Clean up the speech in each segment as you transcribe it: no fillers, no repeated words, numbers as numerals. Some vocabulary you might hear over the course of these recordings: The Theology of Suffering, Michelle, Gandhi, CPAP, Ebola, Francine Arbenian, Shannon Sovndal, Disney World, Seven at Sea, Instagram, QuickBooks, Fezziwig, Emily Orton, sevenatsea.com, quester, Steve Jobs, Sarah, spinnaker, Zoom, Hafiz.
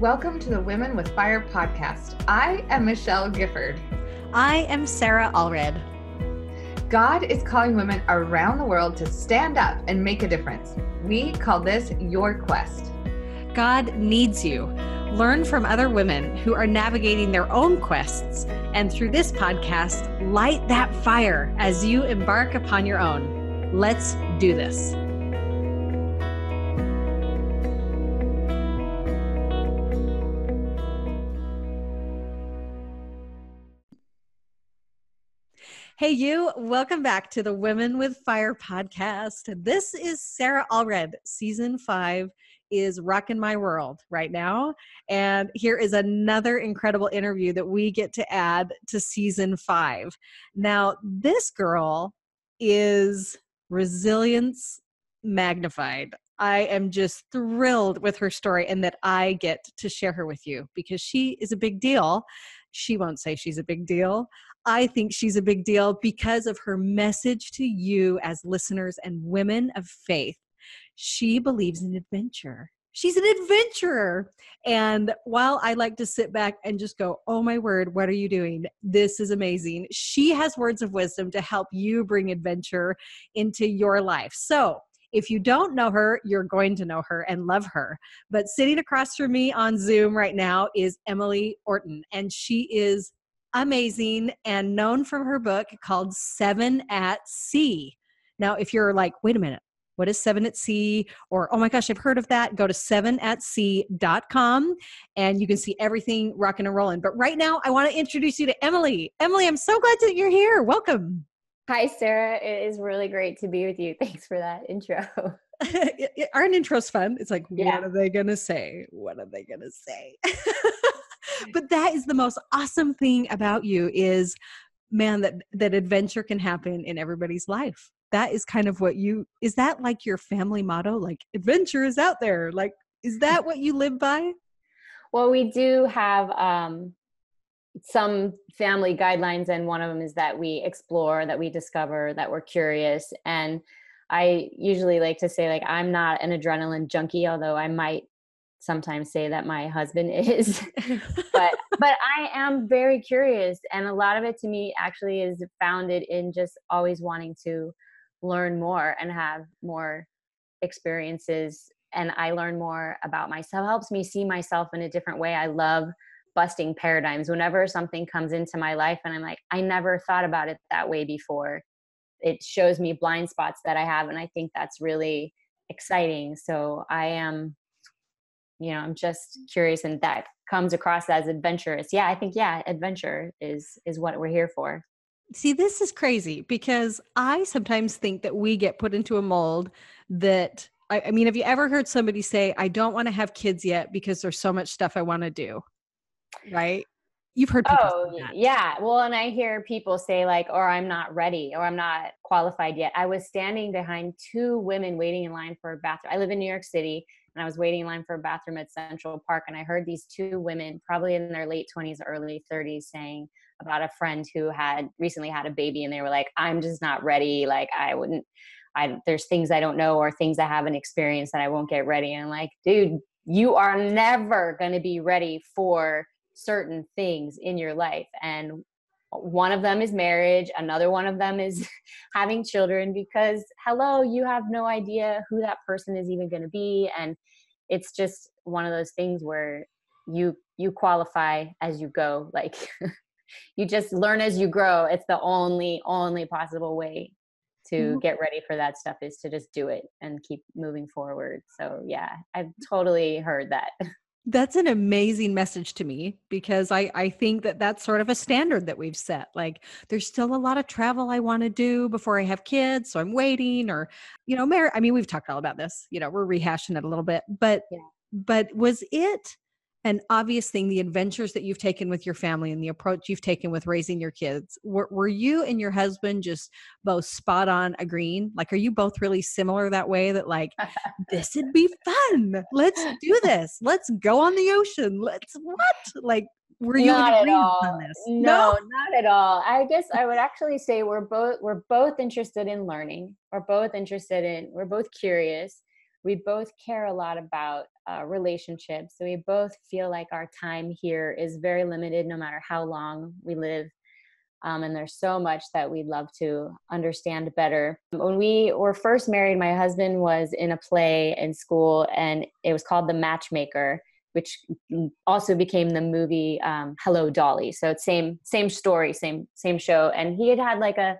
Welcome to the Women with Fire podcast. I am Michelle Gifford. I am Sarah Allred. God is calling women around the world to stand up and make a difference. We call this your quest. God needs you. Learn from other women who are navigating their own quests, and through this podcast, light that fire as you embark upon your own. Let's do this. Hey you, welcome back to the Women with Fire podcast. This is Sarah Allred. Season 5 is rocking my world right now. And here is another incredible interview that we get to add to season 5. Now, this girl is resilience magnified. I am just thrilled with her story and that I get to share her with you because she is a big deal. She won't say she's a big deal. I think she's a big deal because of her message to you as listeners and women of faith. She believes in adventure. She's an adventurer. And while I like to sit back and just go, oh my word, what are you doing? This is amazing. She has words of wisdom to help you bring adventure into your life. So if you don't know her, you're going to know her and love her. But sitting across from me on Zoom right now is Emily Orton, and she is amazing and known from her book called Seven at Sea. Now, if you're like, wait a minute, what is Seven at Sea? Or, oh my gosh, I've heard of that. Go to sevenatsea.com and you can see everything rocking and rolling. But right now, I want to introduce you to Emily. Emily, I'm so glad that you're here. Welcome. Hi, Sarah. It is really great to be with you. Thanks for that intro. Our intro's fun. It's like, What are they going to say? What are they going to say? But that is the most awesome thing about you is, man, that adventure can happen in everybody's life. That is kind of what is that like your family motto? Like adventure is out there. Like, is that what you live by? Well, we do have some family guidelines, and one of them is that we explore, that we discover, that we're curious. And I usually like to say, like, I'm not an adrenaline junkie, although I might sometimes say that my husband is, but I am very curious. And a lot of it to me actually is founded in just always wanting to learn more and have more experiences. And I learn more about myself, helps me see myself in a different way. I love busting paradigms. Whenever something comes into my life and I'm like, I never thought about it that way before, it shows me blind spots that I have. And I think that's really exciting. So I am, I'm just curious, and that comes across as adventurous. Yeah, I think, adventure is what we're here for. See, this is crazy because I sometimes think that we get put into a mold that, I mean, have you ever heard somebody say, I don't want to have kids yet because there's so much stuff I want to do, right? You've heard people say that. Yeah. Well, and I hear people say like, or I'm not ready, or I'm not qualified yet. I was standing behind two women waiting in line for a bathroom. I live in New York City. And I was waiting in line for a bathroom at Central Park. And I heard these two women, probably in their late 20s, early 30s, saying about a friend who had recently had a baby. And they were like, I'm just not ready. Like, there's things I don't know or things I haven't experienced that I won't get ready. And I'm like, dude, you are never going to be ready for certain things in your life. And one of them is marriage. Another one of them is having children because, hello, you have no idea who that person is even going to be. And it's just one of those things where you qualify as you go. Like you just learn as you grow. It's the only possible way to get ready for that stuff is to just do it and keep moving forward. So yeah, I've totally heard that. That's an amazing message to me because I think that that's sort of a standard that we've set. Like there's still a lot of travel I want to do before I have kids. So I'm waiting or, marriage. I mean, we've talked all about this, we're rehashing it a little bit, but was it an obvious thing, the adventures that you've taken with your family and the approach you've taken with raising your kids, were you and your husband just both spot on agreeing? Like, are you both really similar that way that like, this would be fun. Let's do this. Let's go on the ocean. Were you agreeing on this? No, not at all. I guess I would actually say we're both interested in learning. We're both curious. We both care a lot about relationships. So we both feel like our time here is very limited, no matter how long we live. And there's so much that we'd love to understand better. When we were first married, my husband was in a play in school, and it was called The Matchmaker, which also became the movie Hello, Dolly. So it's same story, same show. And he had like a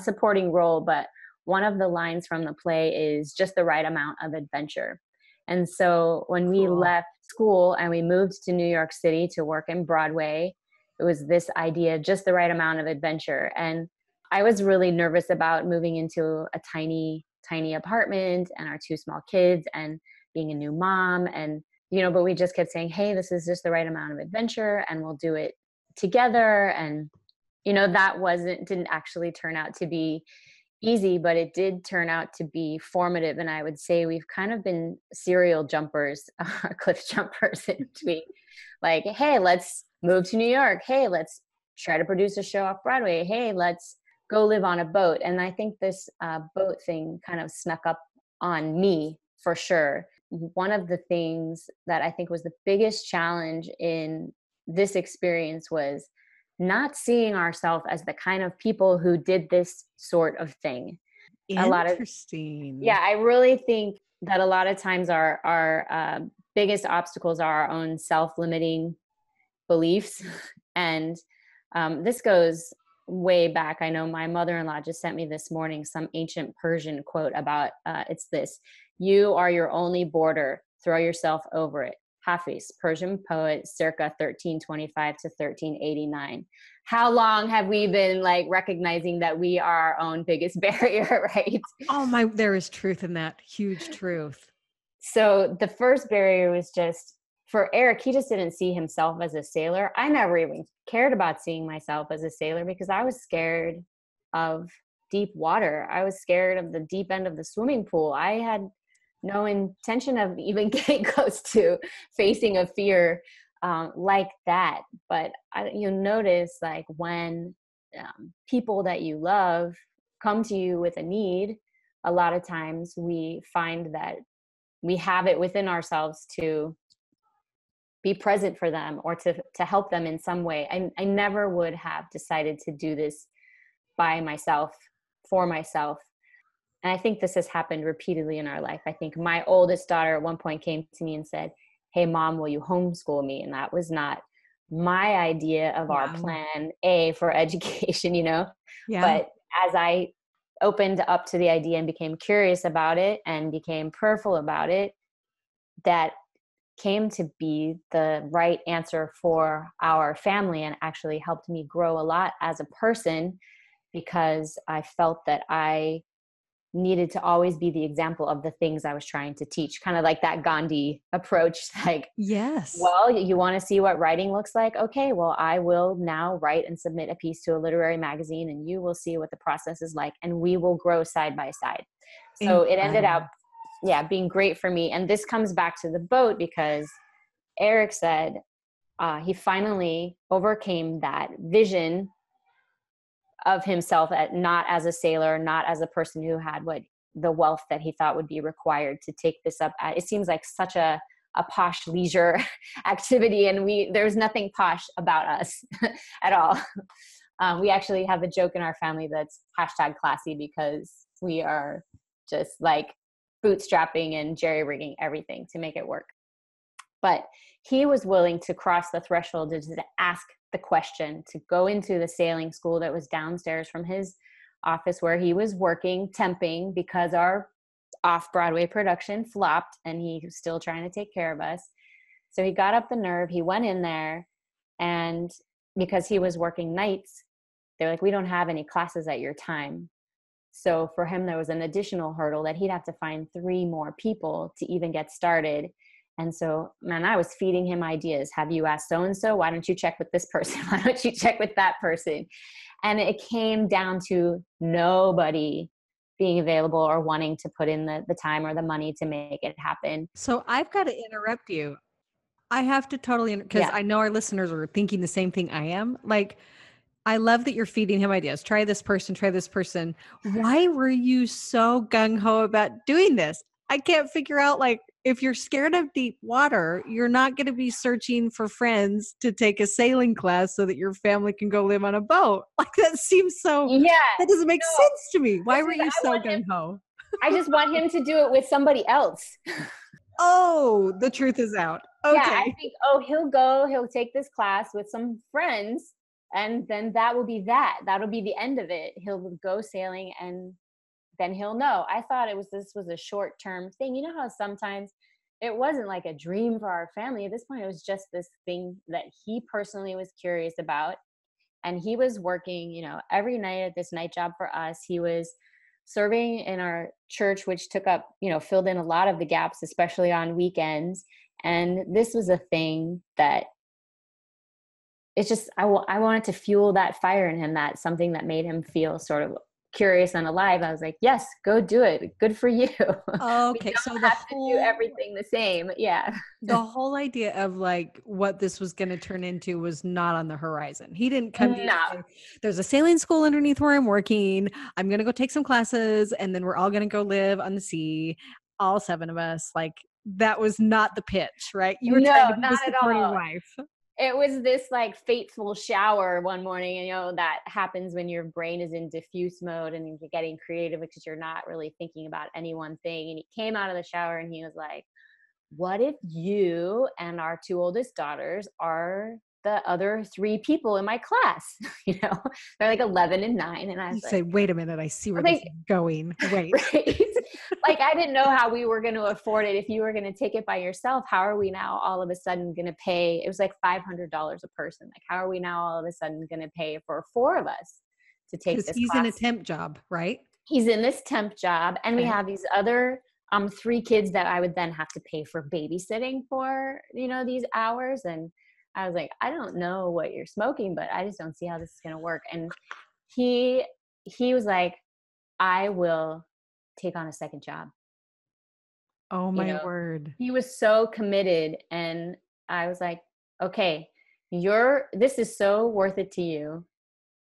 supporting role, but one of the lines from the play is just the right amount of adventure. And so when we left school and we moved to New York City to work in Broadway, it was this idea, just the right amount of adventure. And I was really nervous about moving into a tiny, tiny apartment and our two small kids and being a new mom. And, you know, but we just kept saying, hey, this is just the right amount of adventure and we'll do it together. And, you know, that didn't actually turn out to be easy, but it did turn out to be formative. And I would say we've kind of been serial jumpers, cliff jumpers in between. Like, hey, let's move to New York. Hey, let's try to produce a show off Broadway. Hey, let's go live on a boat. And I think this boat thing kind of snuck up on me for sure. One of the things that I think was the biggest challenge in this experience was not seeing ourselves as the kind of people who did this sort of thing. Interesting. I really think that a lot of times our biggest obstacles are our own self-limiting beliefs. And this goes way back. I know my mother-in-law just sent me this morning some ancient Persian quote about, it's this, you are your only border, throw yourself over it. Hafiz, Persian poet, circa 1325 to 1389. How long have we been like recognizing that we are our own biggest barrier, right? Oh my, there is truth in that, huge truth. So the first barrier was just, for Eric, he just didn't see himself as a sailor. I never even cared about seeing myself as a sailor because I was scared of deep water. I was scared of the deep end of the swimming pool. I had no intention of even getting close to facing a fear like that. But you'll notice like when people that you love come to you with a need, a lot of times we find that we have it within ourselves to be present for them or to help them in some way. I never would have decided to do this by myself, for myself. And I think this has happened repeatedly in our life. I think my oldest daughter at one point came to me and said, hey, Mom, will you homeschool me? And that was not my idea of our plan A for education, you know? Yeah. But as I opened up to the idea and became curious about it and became prayerful about it, that came to be the right answer for our family and actually helped me grow a lot as a person because I felt that I needed to always be the example of the things I was trying to teach, kind of like that Gandhi approach, like, yes, well, you want to see what writing looks like? Okay, well, I will now write and submit a piece to a literary magazine and you will see what the process is like and we will grow side by side. So it ended up, being great for me. And this comes back to the boat because Eric said he finally overcame that vision of himself at not as a sailor, not as a person who had what the wealth that he thought would be required to take this up at. It seems like such a posh leisure activity, and there's nothing posh about us at all. We actually have a joke in our family that's #classy because we are just like bootstrapping and jerry-rigging everything to make it work. But he was willing to cross the threshold to ask the question, to go into the sailing school that was downstairs from his office where he was working, temping, because our off-Broadway production flopped and he was still trying to take care of us. So he got up the nerve, he went in there, and because he was working nights, they're like, we don't have any classes at your time. So for him, there was an additional hurdle that he'd have to find 3 more people to even get started. And so, man, I was feeding him ideas. Have you asked so-and-so? Why don't you check with this person? Why don't you check with that person? And it came down to nobody being available or wanting to put in the time or the money to make it happen. So I've got to interrupt you. I have to totally, because I know our listeners are thinking the same thing I am. Like, I love that you're feeding him ideas. Try this person, try this person. Why were you so gung-ho about doing this? I can't figure out, like, if you're scared of deep water, you're not going to be searching for friends to take a sailing class so that your family can go live on a boat. Like, that seems so, that doesn't make sense to me. Why were you so gung-ho? I just want him to do it with somebody else. Oh, the truth is out. Okay. Yeah, I think, he'll take this class with some friends, and then that will be that. That'll be the end of it. He'll go sailing, and then he'll know. I thought this was a short-term thing. You know how sometimes it wasn't like a dream for our family. At this point, it was just this thing that he personally was curious about. And he was working, every night at this night job for us. He was serving in our church, which took up, filled in a lot of the gaps, especially on weekends. And this was a thing that it's just, I wanted to fuel that fire in him. That's something that made him feel sort of curious and alive. I was like, yes, go do it. Good for you. Oh, okay. So you have to do everything the same. Yeah. The whole idea of like what this was going to turn into was not on the horizon. He didn't come to say, there's a sailing school underneath where I'm working. I'm going to go take some classes, and then we're all going to go live on the sea. All seven of us. Like, that was not the pitch, right? You were trying to be a supporting wife. It was this like fateful shower one morning, and that happens when your brain is in diffuse mode and you're getting creative because you're not really thinking about any one thing. And he came out of the shower and he was like, what if you and our two oldest daughters are the other three people in my class? They're like 11 and 9. And I was like, say, wait a minute. I see where this is going. Wait. Right? Like, I didn't know how we were going to afford it. If you were going to take it by yourself, how are we now all of a sudden going to pay? It was like $500 a person. Like, how are we now all of a sudden going to pay for four of us to take this class? He's in a temp job, right? He's in this temp job. And we have these other three kids that I would then have to pay for babysitting for, these hours. And I was like, I don't know what you're smoking, but I just don't see how this is going to work. And he was like, I will take on a second job. Oh my word. He was so committed. And I was like, okay, this is so worth it to you.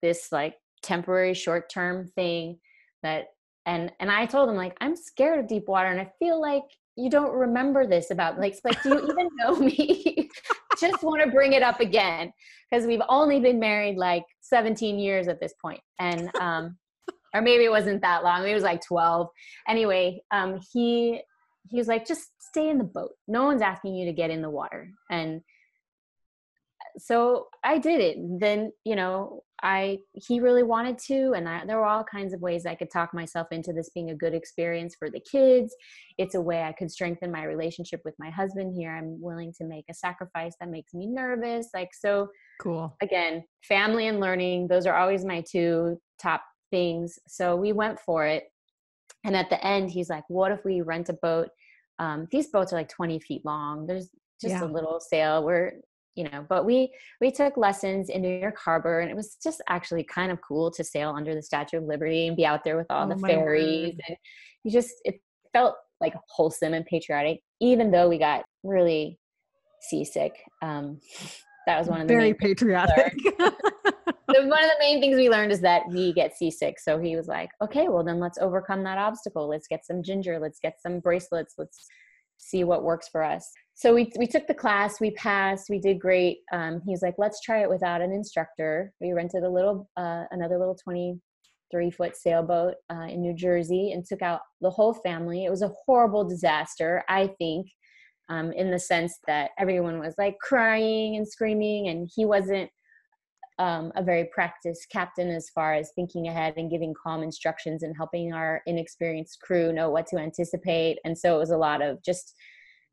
This like temporary short-term thing and I told him, like, I'm scared of deep water. And I feel like you don't remember this about, like, do you even know me? Just want to bring it up again, because we've only been married like 17 years at this point. And, or maybe it wasn't that long. Maybe it was like 12. Anyway, he was like, just stay in the boat. No one's asking you to get in the water. And so I did it. Then, he really wanted to, and there were all kinds of ways I could talk myself into this being a good experience for the kids. It's a way I could strengthen my relationship with my husband here. I'm willing to make a sacrifice that makes me nervous. Like, so cool. Again, family and learning, those are always my two top things. So we went for it. And at the end, he's like, what if we rent a boat? These boats are like 20 feet long. There's just a little sail. But we took lessons in New York Harbor, and it was just actually kind of cool to sail under the Statue of Liberty and be out there with all the ferries. And it felt like wholesome and patriotic, even though we got really seasick. That was one of the very patriotic. One of the main things we learned is that we get seasick. So he was like, okay, well then let's overcome that obstacle. Let's get some ginger. Let's get some bracelets. Let's see what works for us. So we took the class, we passed, we did great. He's like, let's try it without an instructor. We rented a little, another little 23-foot sailboat in New Jersey and took out the whole family. It was a horrible disaster, I think, in the sense that everyone was like crying and screaming, and he wasn't a very practiced captain as far as thinking ahead and giving calm instructions and helping our inexperienced crew know what to anticipate. And so it was a lot of just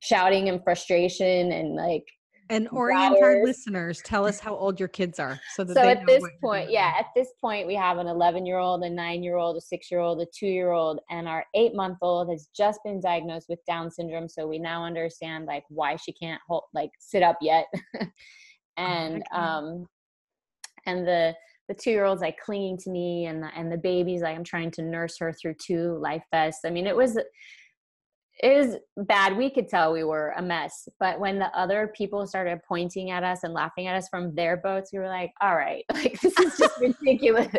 shouting and frustration and like. And orient our listeners, tell us how old your kids are. So they at this point, at this point we have an 11-year-old, a 9-year-old, a 6-year-old, a 2-year-old, and our 8-month-old has just been diagnosed with Down syndrome. So we now understand like why she can't sit up yet. And, and the 2-year-old's like clinging to me, and the baby's like, I'm trying to nurse her through 2 life vests. I mean, it was bad. We could tell we were a mess, but when the other people started pointing at us and laughing at us from their boats, we were like, all right, like this is just ridiculous.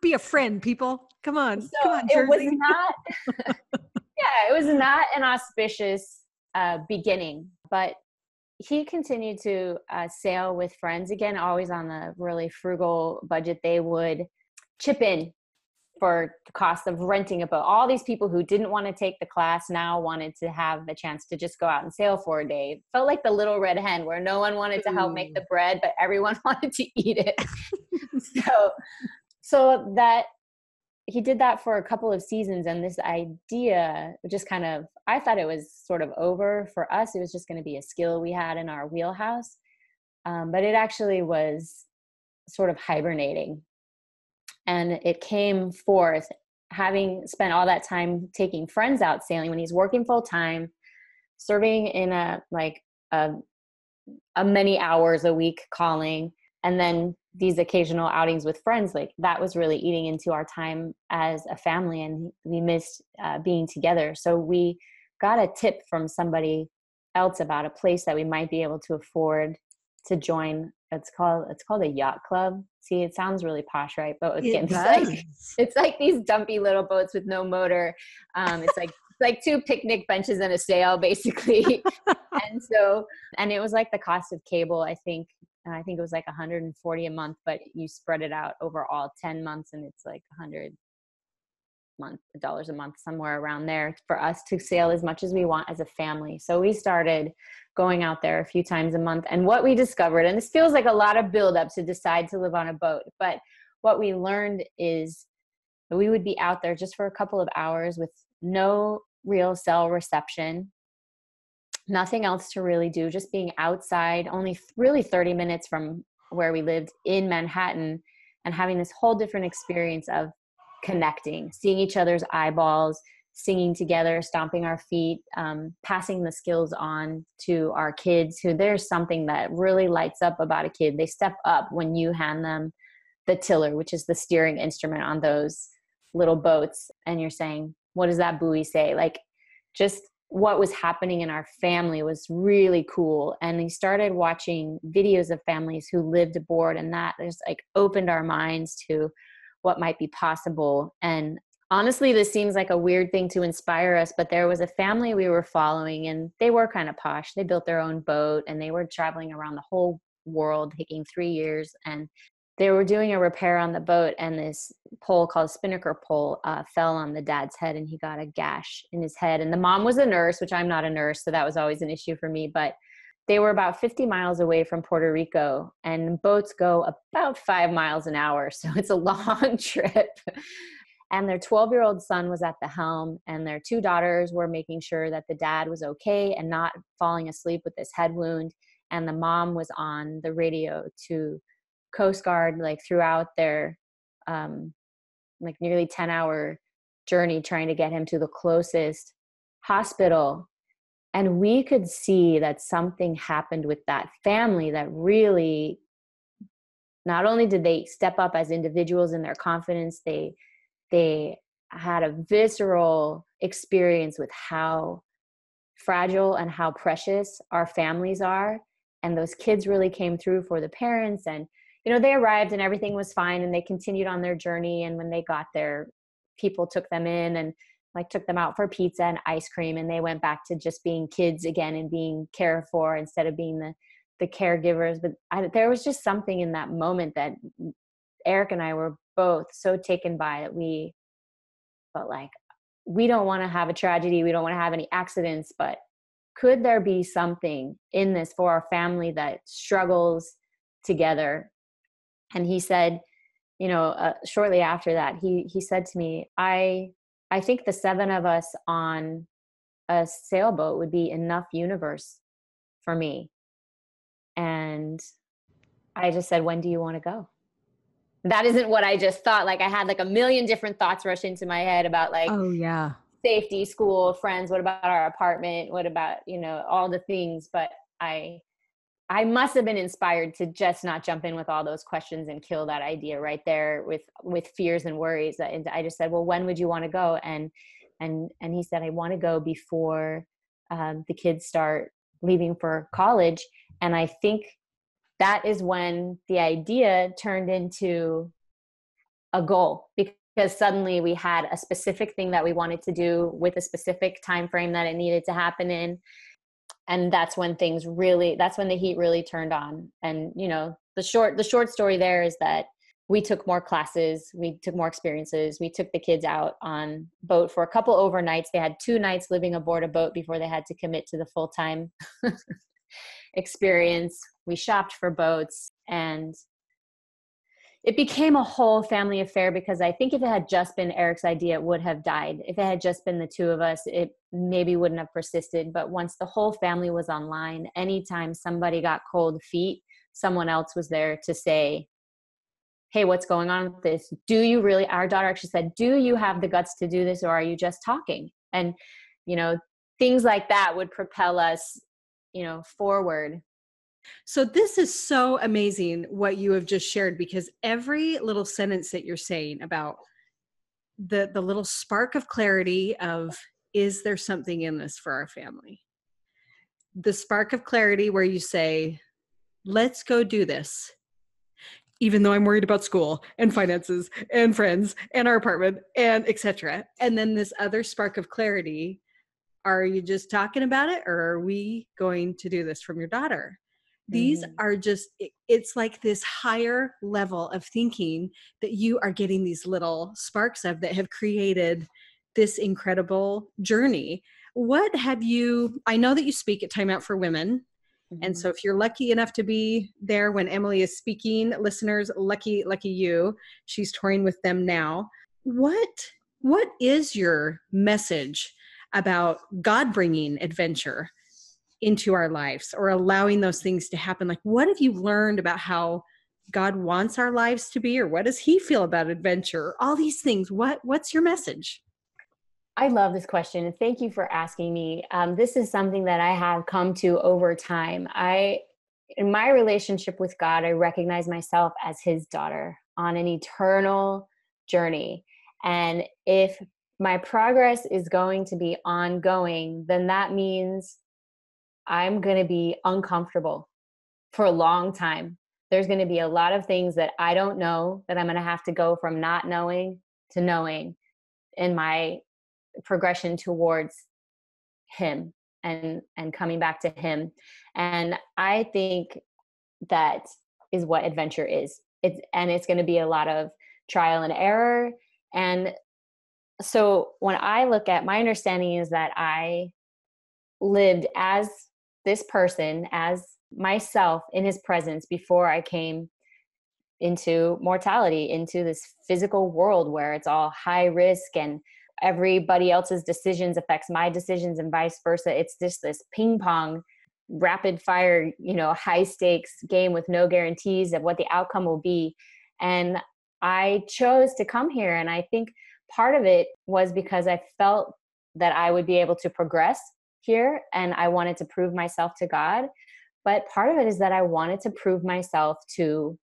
Be a friend, people. Come on. It was not, Yeah, it was not an auspicious beginning, but he continued to sail with friends again, always on the really frugal budget. They would chip in for the cost of renting a boat. All these people who didn't want to take the class now wanted to have the chance to just go out and sail for a day. Felt like the little red hen where no one wanted to help make the bread, but everyone wanted to eat it. So that he did that for a couple of seasons. And this idea just kind of, I thought it was sort of over for us. It was just going to be a skill we had in our wheelhouse. But it actually was sort of hibernating. And it came forth, having spent all that time taking friends out sailing when he's working full time, serving in a many hours a week calling, and then these occasional outings with friends. Like, that was really eating into our time as a family, and we missed being together. So we got a tip from somebody else about a place that we might be able to afford to join. It's called a yacht club. See, it sounds really posh, right? But it's like these dumpy little boats with no motor. It's like it's like two picnic benches and a sail, basically. And it was like the cost of cable, I think. I think it was like $140 a month, but you spread it out over all 10 months, and it's like $100 a month, somewhere around there, for us to sail as much as we want as a family. So we started going out there a few times a month, and what we discovered, and this feels like a lot of buildup to decide to live on a boat, but what we learned is that we would be out there just for a couple of hours with no real cell reception, nothing else to really do, just being outside, only really 30 minutes from where we lived in Manhattan, and having this whole different experience of connecting, seeing each other's eyeballs, singing together, stomping our feet, passing the skills on to our kids, who there's something that really lights up about a kid. They step up when you hand them the tiller, which is the steering instrument on those little boats. And you're saying, what does that buoy say? Like, just what was happening in our family was really cool. And we started watching videos of families who lived aboard, and that just like opened our minds to what might be possible. And honestly, this seems like a weird thing to inspire us, but there was a family we were following, and they were kind of posh. They built their own boat, and they were traveling around the whole world, taking 3 years, and they were doing a repair on the boat, and this pole called spinnaker pole fell on the dad's head, and he got a gash in his head. And the mom was a nurse, which I'm not a nurse, so that was always an issue for me, but they were about 50 miles away from Puerto Rico, and boats go about 5 miles an hour. So it's a long trip. And their 12-year-old son was at the helm, and their two daughters were making sure that the dad was okay and not falling asleep with this head wound. And the mom was on the radio to Coast Guard, like throughout their like nearly 10-hour journey, trying to get him to the closest hospital. And we could see that something happened with that family, that really, not only did they step up as individuals in their confidence, they had a visceral experience with how fragile and how precious our families are. And those kids really came through for the parents. And, you know, they arrived and everything was fine, and they continued on their journey. And when they got there, people took them in and took them out for pizza and ice cream, and they went back to just being kids again and being cared for instead of being the caregivers. But there was just something in that moment that Eric and I were both so taken by, that we felt like, we don't want to have a tragedy. We don't want to have any accidents, but could there be something in this for our family that struggles together? And he said, you know, shortly after that, he said to me, I think the seven of us on a sailboat would be enough universe for me. And I just said, when do you want to go? That isn't what I just thought. Like, I had like a million different thoughts rush into my head about safety, school, friends. What about our apartment? What about, you know, all the things. But I must have been inspired to just not jump in with all those questions and kill that idea right there with fears and worries. And I just said, well, when would you want to go? And he said, I want to go before the kids start leaving for college. And I think that is when the idea turned into a goal, because because suddenly we had a specific thing that we wanted to do with a specific time frame that it needed to happen in. And that's when things really, that's when the heat really turned on. And, you know, the short story there is that we took more classes, we took more experiences, we took the kids out on boat for a couple overnights. They had 2 nights living aboard a boat before they had to commit to the full-time experience. We shopped for boats, and it became a whole family affair, because I think if it had just been Eric's idea, it would have died. If it had just been the two of us, it maybe wouldn't have persisted. But once the whole family was online, anytime somebody got cold feet, someone else was there to say, hey, what's going on with this? Do you really, our daughter actually said, do you have the guts to do this, or are you just talking? And, you know, things like that would propel us, you know, forward. So this is so amazing what you have just shared, because every little sentence that you're saying about the little spark of clarity of, is there something in this for our family? The spark of clarity where you say, let's go do this, even though I'm worried about school and finances and friends and our apartment and etc. And then this other spark of clarity, are you just talking about it, or are we going to do this from your daughter? These are just, it's like this higher level of thinking that you are getting these little sparks of that have created this incredible journey. What have you, I know that you speak at Time Out for Women. And so if you're lucky enough to be there when Emily is speaking, listeners, lucky, lucky you, she's touring with them now. What is your message about God bringing adventure into our lives, or allowing those things to happen? Like, what have you learned about how God wants our lives to be, or what does he feel about adventure? All these things. What's your message? I love this question, and thank you for asking me. This is something that I have come to over time. In my relationship with God, I recognize myself as his daughter on an eternal journey. And if my progress is going to be ongoing, then that means I'm going to be uncomfortable for a long time. There's going to be a lot of things that I don't know, that I'm going to have to go from not knowing to knowing in my progression towards him and coming back to him. And I think that is what adventure is. It's going to be a lot of trial and error. And so when I look at, my understanding is that I lived as this person, as myself in his presence before I came into mortality, into this physical world where it's all high risk and everybody else's decisions affects my decisions and vice versa. It's just this ping pong, rapid fire, you know, high stakes game with no guarantees of what the outcome will be. And I chose to come here. And I think part of it was because I felt that I would be able to progress here, and I wanted to prove myself to God. But part of it is that I wanted to prove myself to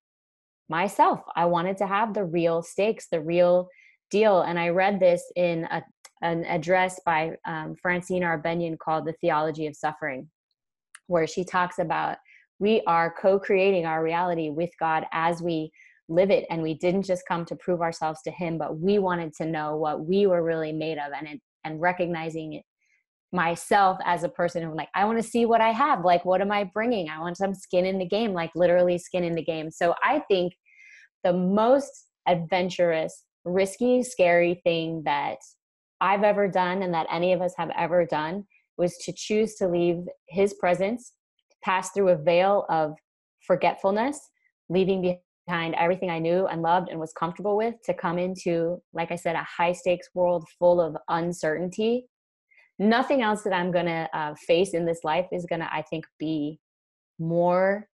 myself. I wanted to have the real stakes, the real deal. And I read this in an address by Francine Arbenian called The Theology of Suffering, where she talks about we are co-creating our reality with God as we live it. And we didn't just come to prove ourselves to him, but we wanted to know what we were really made of, and recognizing it myself as a person who, like, I want to see what I have. Like, what am I bringing? I want some skin in the game, like literally skin in the game. So I think the most adventurous, risky, scary thing that I've ever done, and that any of us have ever done, was to choose to leave his presence, to pass through a veil of forgetfulness, leaving behind everything I knew and loved and was comfortable with, to come into, like I said, a high stakes world full of uncertainty. Nothing else that I'm going to face in this life is going to, I think, be more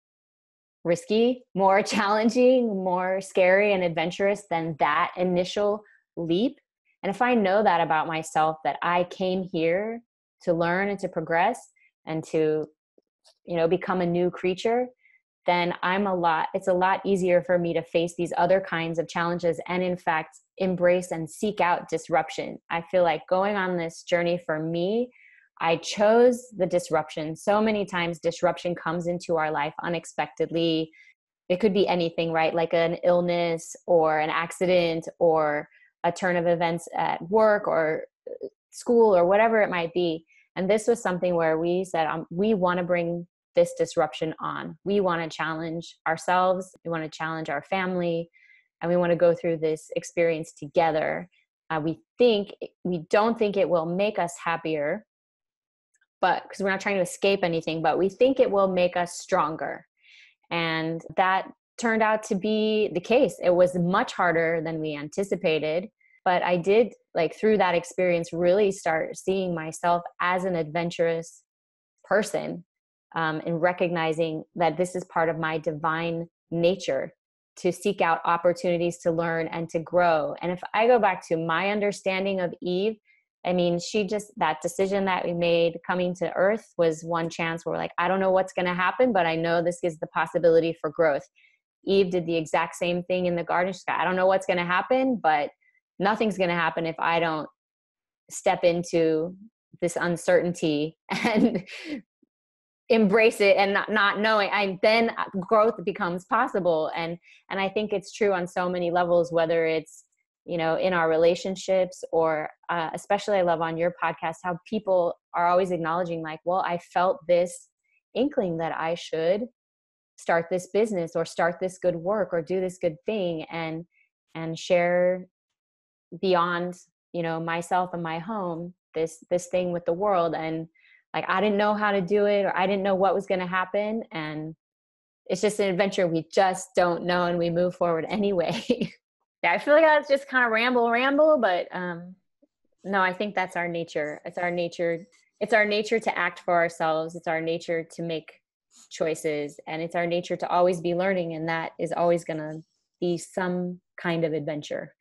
risky, more challenging, more scary and adventurous than that initial leap. And if I know that about myself, that I came here to learn and to progress and to, you know, become a new creature, then it's a lot easier for me to face these other kinds of challenges, and in fact, embrace and seek out disruption. I feel like going on this journey, for me, I chose the disruption. So many times disruption comes into our life unexpectedly. It could be anything, right? Like an illness or an accident or a turn of events at work or school or whatever it might be. And this was something where we said, we want to bring this disruption on. We want to challenge ourselves. We want to challenge our family. And we want to go through this experience together. We don't think it will make us happier, but because we're not trying to escape anything, but we think it will make us stronger. And that turned out to be the case. It was much harder than we anticipated, but I did, through that experience, really start seeing myself as an adventurous person, and recognizing that this is part of my divine nature, to seek out opportunities to learn and to grow. And if I go back to my understanding of Eve, that decision that we made coming to Earth was one chance where we're like, I don't know what's going to happen, but I know this is the possibility for growth. Eve did the exact same thing in the garden. She's like, I don't know what's going to happen, but nothing's going to happen if I don't step into this uncertainty and embrace it and not knowing. Then growth becomes possible. And I think it's true on so many levels, whether it's, in our relationships or especially I love on your podcast, how people are always acknowledging I felt this inkling that I should start this business or start this good work or do this good thing and share beyond, myself and my home, this thing with the world. And I didn't know how to do it, or I didn't know what was going to happen. And it's just an adventure. We just don't know. And we move forward anyway. Yeah, I feel like that's just kind of ramble, but no, I think that's our nature. It's our nature. It's our nature to act for ourselves. It's our nature to make choices, and it's our nature to always be learning. And that is always going to be some kind of adventure.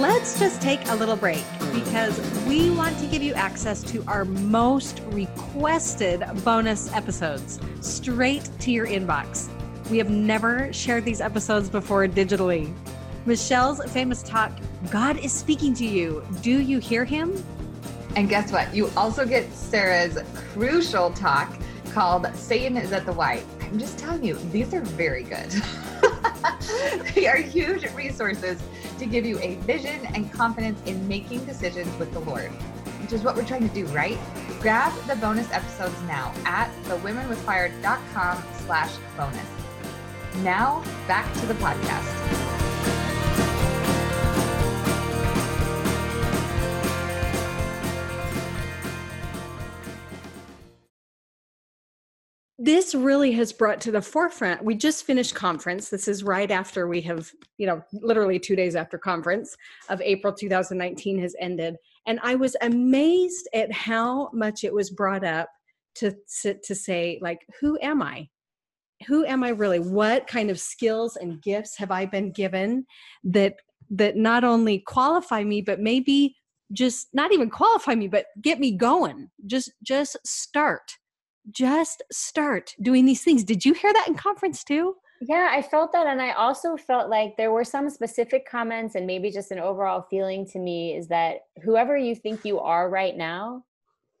Let's just take a little break because we want to give you access to our most requested bonus episodes straight to your inbox. We have never shared these episodes before digitally. Michelle's famous talk, God is Speaking to You. Do you hear him? And guess what? You also get Sarah's crucial talk called Satan is at the White. I'm just telling you, these are very good. They are huge resources to give you a vision and confidence in making decisions with the Lord, which is what we're trying to do, right? Grab the bonus episodes now at thewomenwithfire.com/bonus. Now back to the podcast. This really has brought to the forefront. We just finished conference. This is right after we have, literally 2 days after conference of April 2019 has ended. And I was amazed at how much it was brought up to say, who am I? Who am I really? What kind of skills and gifts have I been given that not only qualify me, but maybe just not even qualify me, but get me going. Just start. Just start doing these things. Did you hear that in conference too? Yeah, I felt that. And I also felt like there were some specific comments, and maybe just an overall feeling to me is that whoever you think you are right now,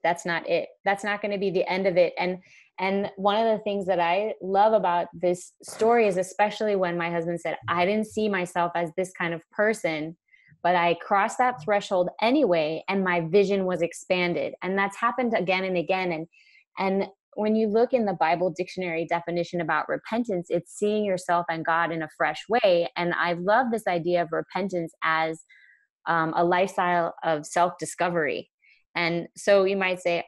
that's not it. That's not going to be the end of it. And one of the things that I love about this story is especially when my husband said, I didn't see myself as this kind of person, but I crossed that threshold anyway, and my vision was expanded. And that's happened again and again. And when you look in the Bible dictionary definition about repentance, it's seeing yourself and God in a fresh way. And I love this idea of repentance as a lifestyle of self-discovery. And so you might say,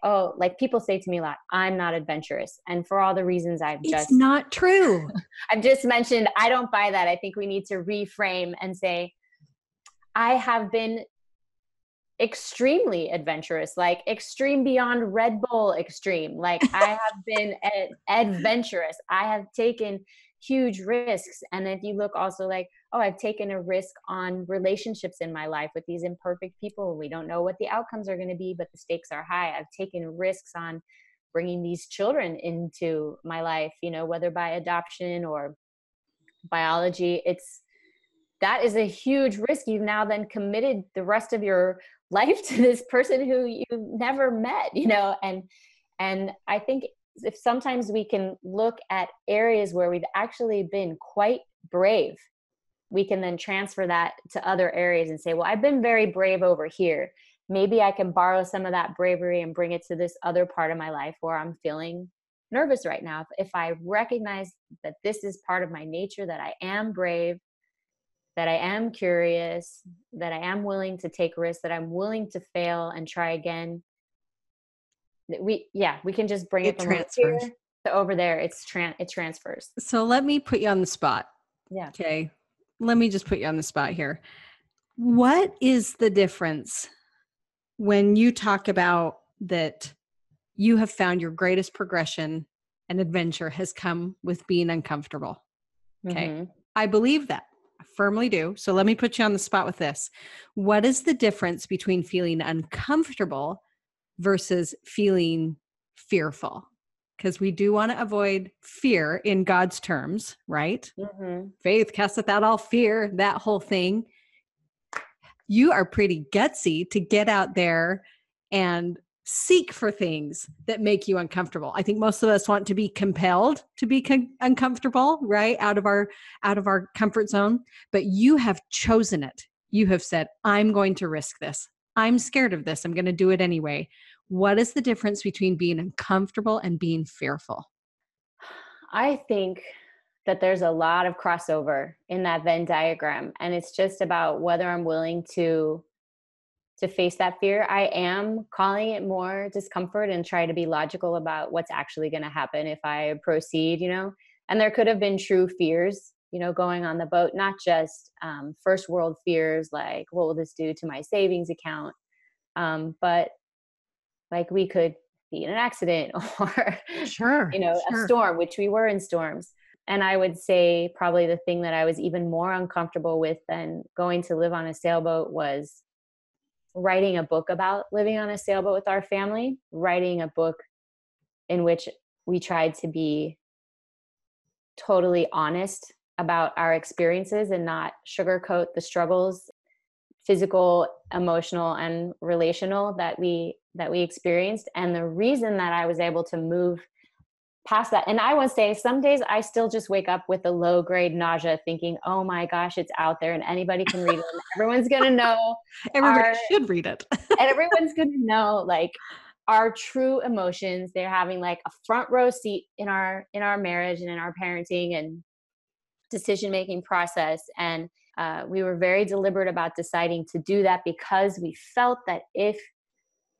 people say to me a lot, I'm not adventurous. And for all the reasons it's not true. I've just mentioned, I don't buy that. I think we need to reframe and say, I have been extremely adventurous, extreme beyond Red Bull extreme. I have been adventurous. I have taken huge risks. And if you look also I've taken a risk on relationships in my life with these imperfect people. We don't know what the outcomes are going to be, but the stakes are high. I've taken risks on bringing these children into my life, whether by adoption or biology. That is a huge risk. You've now then committed the rest of your life to this person who you've never met, you know? And I think if sometimes we can look at areas where we've actually been quite brave, we can then transfer that to other areas and say, well, I've been very brave over here. Maybe I can borrow some of that bravery and bring it to this other part of my life where I'm feeling nervous right now. If I recognize that this is part of my nature, that I am brave, that I am curious, that I am willing to take risks, that I'm willing to fail and try again, we can just bring it from here to over there. It transfers. So let me put you on the spot. Yeah. Okay. Let me just put you on the spot here. What is the difference when you talk about that you have found your greatest progression and adventure has come with being uncomfortable? Okay. Mm-hmm. I believe that. I firmly do. So let me put you on the spot with this. What is the difference between feeling uncomfortable versus feeling fearful? Because we do want to avoid fear in God's terms, right? Mm-hmm. Faith casteth out all fear, that whole thing. You are pretty gutsy to get out there and seek for things that make you uncomfortable. I think most of us want to be compelled to be uncomfortable, right? Out of our comfort zone. But you have chosen it. You have said, I'm going to risk this. I'm scared of this. I'm going to do it anyway. What is the difference between being uncomfortable and being fearful? I think that there's a lot of crossover in that Venn diagram. And it's just about whether I'm willing to face that fear. I am calling it more discomfort and try to be logical about what's actually going to happen if I proceed, you know. And there could have been true fears, you know, going on the boat, not just first world fears like, what will this do to my savings account? But like we could be in an accident or, a storm, which we were in storms. And I would say probably the thing that I was even more uncomfortable with than going to live on a sailboat was writing a book about living on a sailboat with our family, writing a book in which we tried to be totally honest about our experiences and not sugarcoat the struggles, physical, emotional, and relational that we experienced. And the reason that I was able to move past that, and I would say some days I still just wake up with a low grade nausea thinking, oh my gosh, it's out there and anybody can read it. And everyone's going to know. Everybody should read it. And everyone's going to know like our true emotions. They're having like a front row seat in our marriage and in our parenting and decision-making process. And we were very deliberate about deciding to do that because we felt that if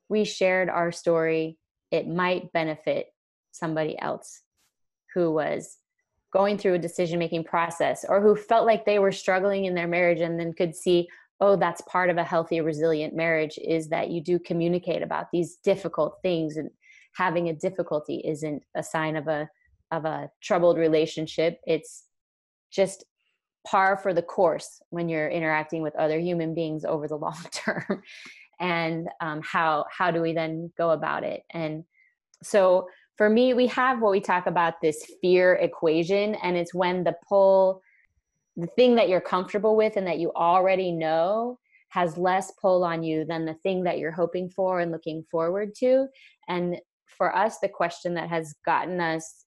we shared our story, it might benefit somebody else who was going through a decision-making process or who felt like they were struggling in their marriage and then could see, oh, that's part of a healthy, resilient marriage is that you do communicate about these difficult things, and having a difficulty isn't a sign of a troubled relationship. It's just par for the course when you're interacting with other human beings over the long term. And how do we then go about it? And so for me, we have what we talk about, this fear equation, and it's when the thing that you're comfortable with and that you already know has less pull on you than the thing that you're hoping for and looking forward to. And for us, the question that has gotten us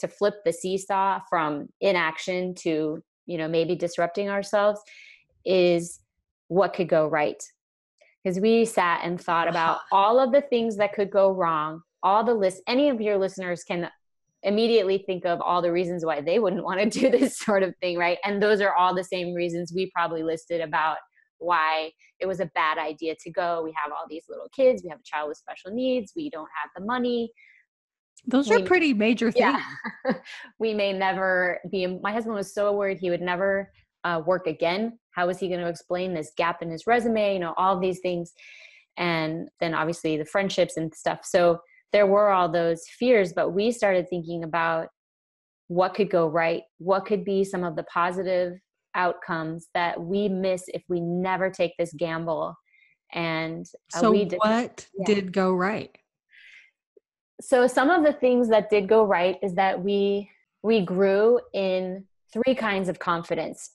to flip the seesaw from inaction to, you know, maybe disrupting ourselves is what could go right. Because we sat and thought about all of the things that could go wrong, all the lists. Any of your listeners can immediately think of all the reasons why they wouldn't want to do this sort of thing, right? And those are all the same reasons we probably listed about why it was a bad idea to go. We have all these little kids. We have a child with special needs. We don't have the money. Those are pretty major things. Yeah. We may never be, my husband was so worried he would never work again. How was he going to explain this gap in his resume? You know, all these things. And then obviously the friendships and stuff. So there were all those fears, but we started thinking about what could go right? What could be some of the positive outcomes that we miss if we never take this gamble? And what did go right? So some of the things that did go right is that we grew in three kinds of confidence.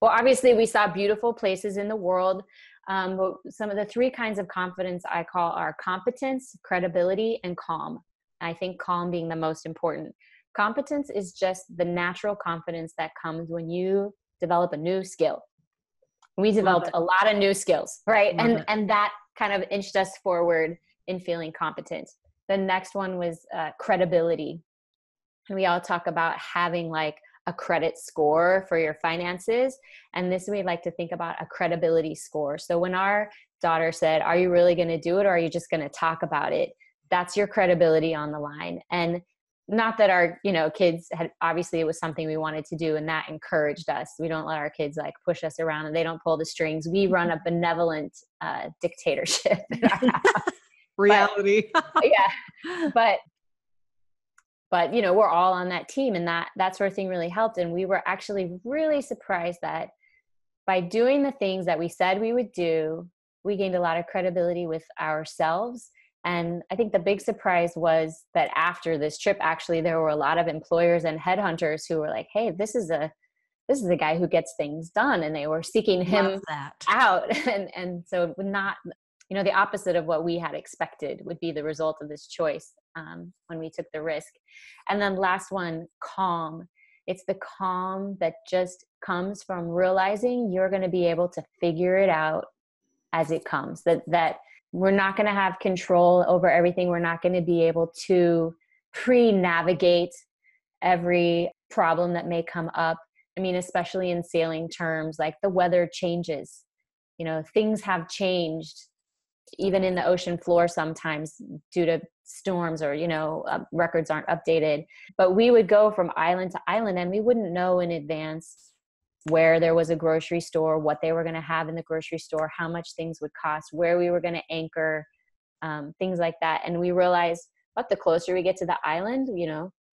Well, obviously we saw beautiful places in the world. But some of the three kinds of confidence I call are competence, credibility, and calm. I think calm being the most important. Competence is just the natural confidence that comes when you develop a new skill. We developed a lot of new skills, right? And that kind of inched us forward in feeling competent. The next one was credibility. And we all talk about having like a credit score for your finances. And this, we like to think about a credibility score. So when our daughter said, "Are you really going to do it? Or are you just going to talk about it?" That's your credibility on the line. And not that our, kids had, obviously it was something we wanted to do and that encouraged us. We don't let our kids like push us around and they don't pull the strings. We run a benevolent dictatorship in our house. Reality. But we're all on that team, and that sort of thing really helped. And we were actually really surprised that by doing the things that we said we would do, we gained a lot of credibility with ourselves. And I think the big surprise was that after this trip, actually, there were a lot of employers and headhunters who were like, "Hey, this is a guy who gets things done," and they were seeking him out. And so it would not, the opposite of what we had expected would be the result of this choice when we took the risk. And then last one, calm. It's the calm that just comes from realizing you're going to be able to figure it out as it comes. That we're not going to have control over everything. We're not going to be able to pre-navigate every problem that may come up. I mean, especially in sailing terms, like the weather changes, things have changed even in the ocean floor sometimes due to storms or, records aren't updated. But we would go from island to island and we wouldn't know in advance where there was a grocery store, what they were going to have in the grocery store, how much things would cost, where we were going to anchor, things like that. And we realized, but the closer we get to the island,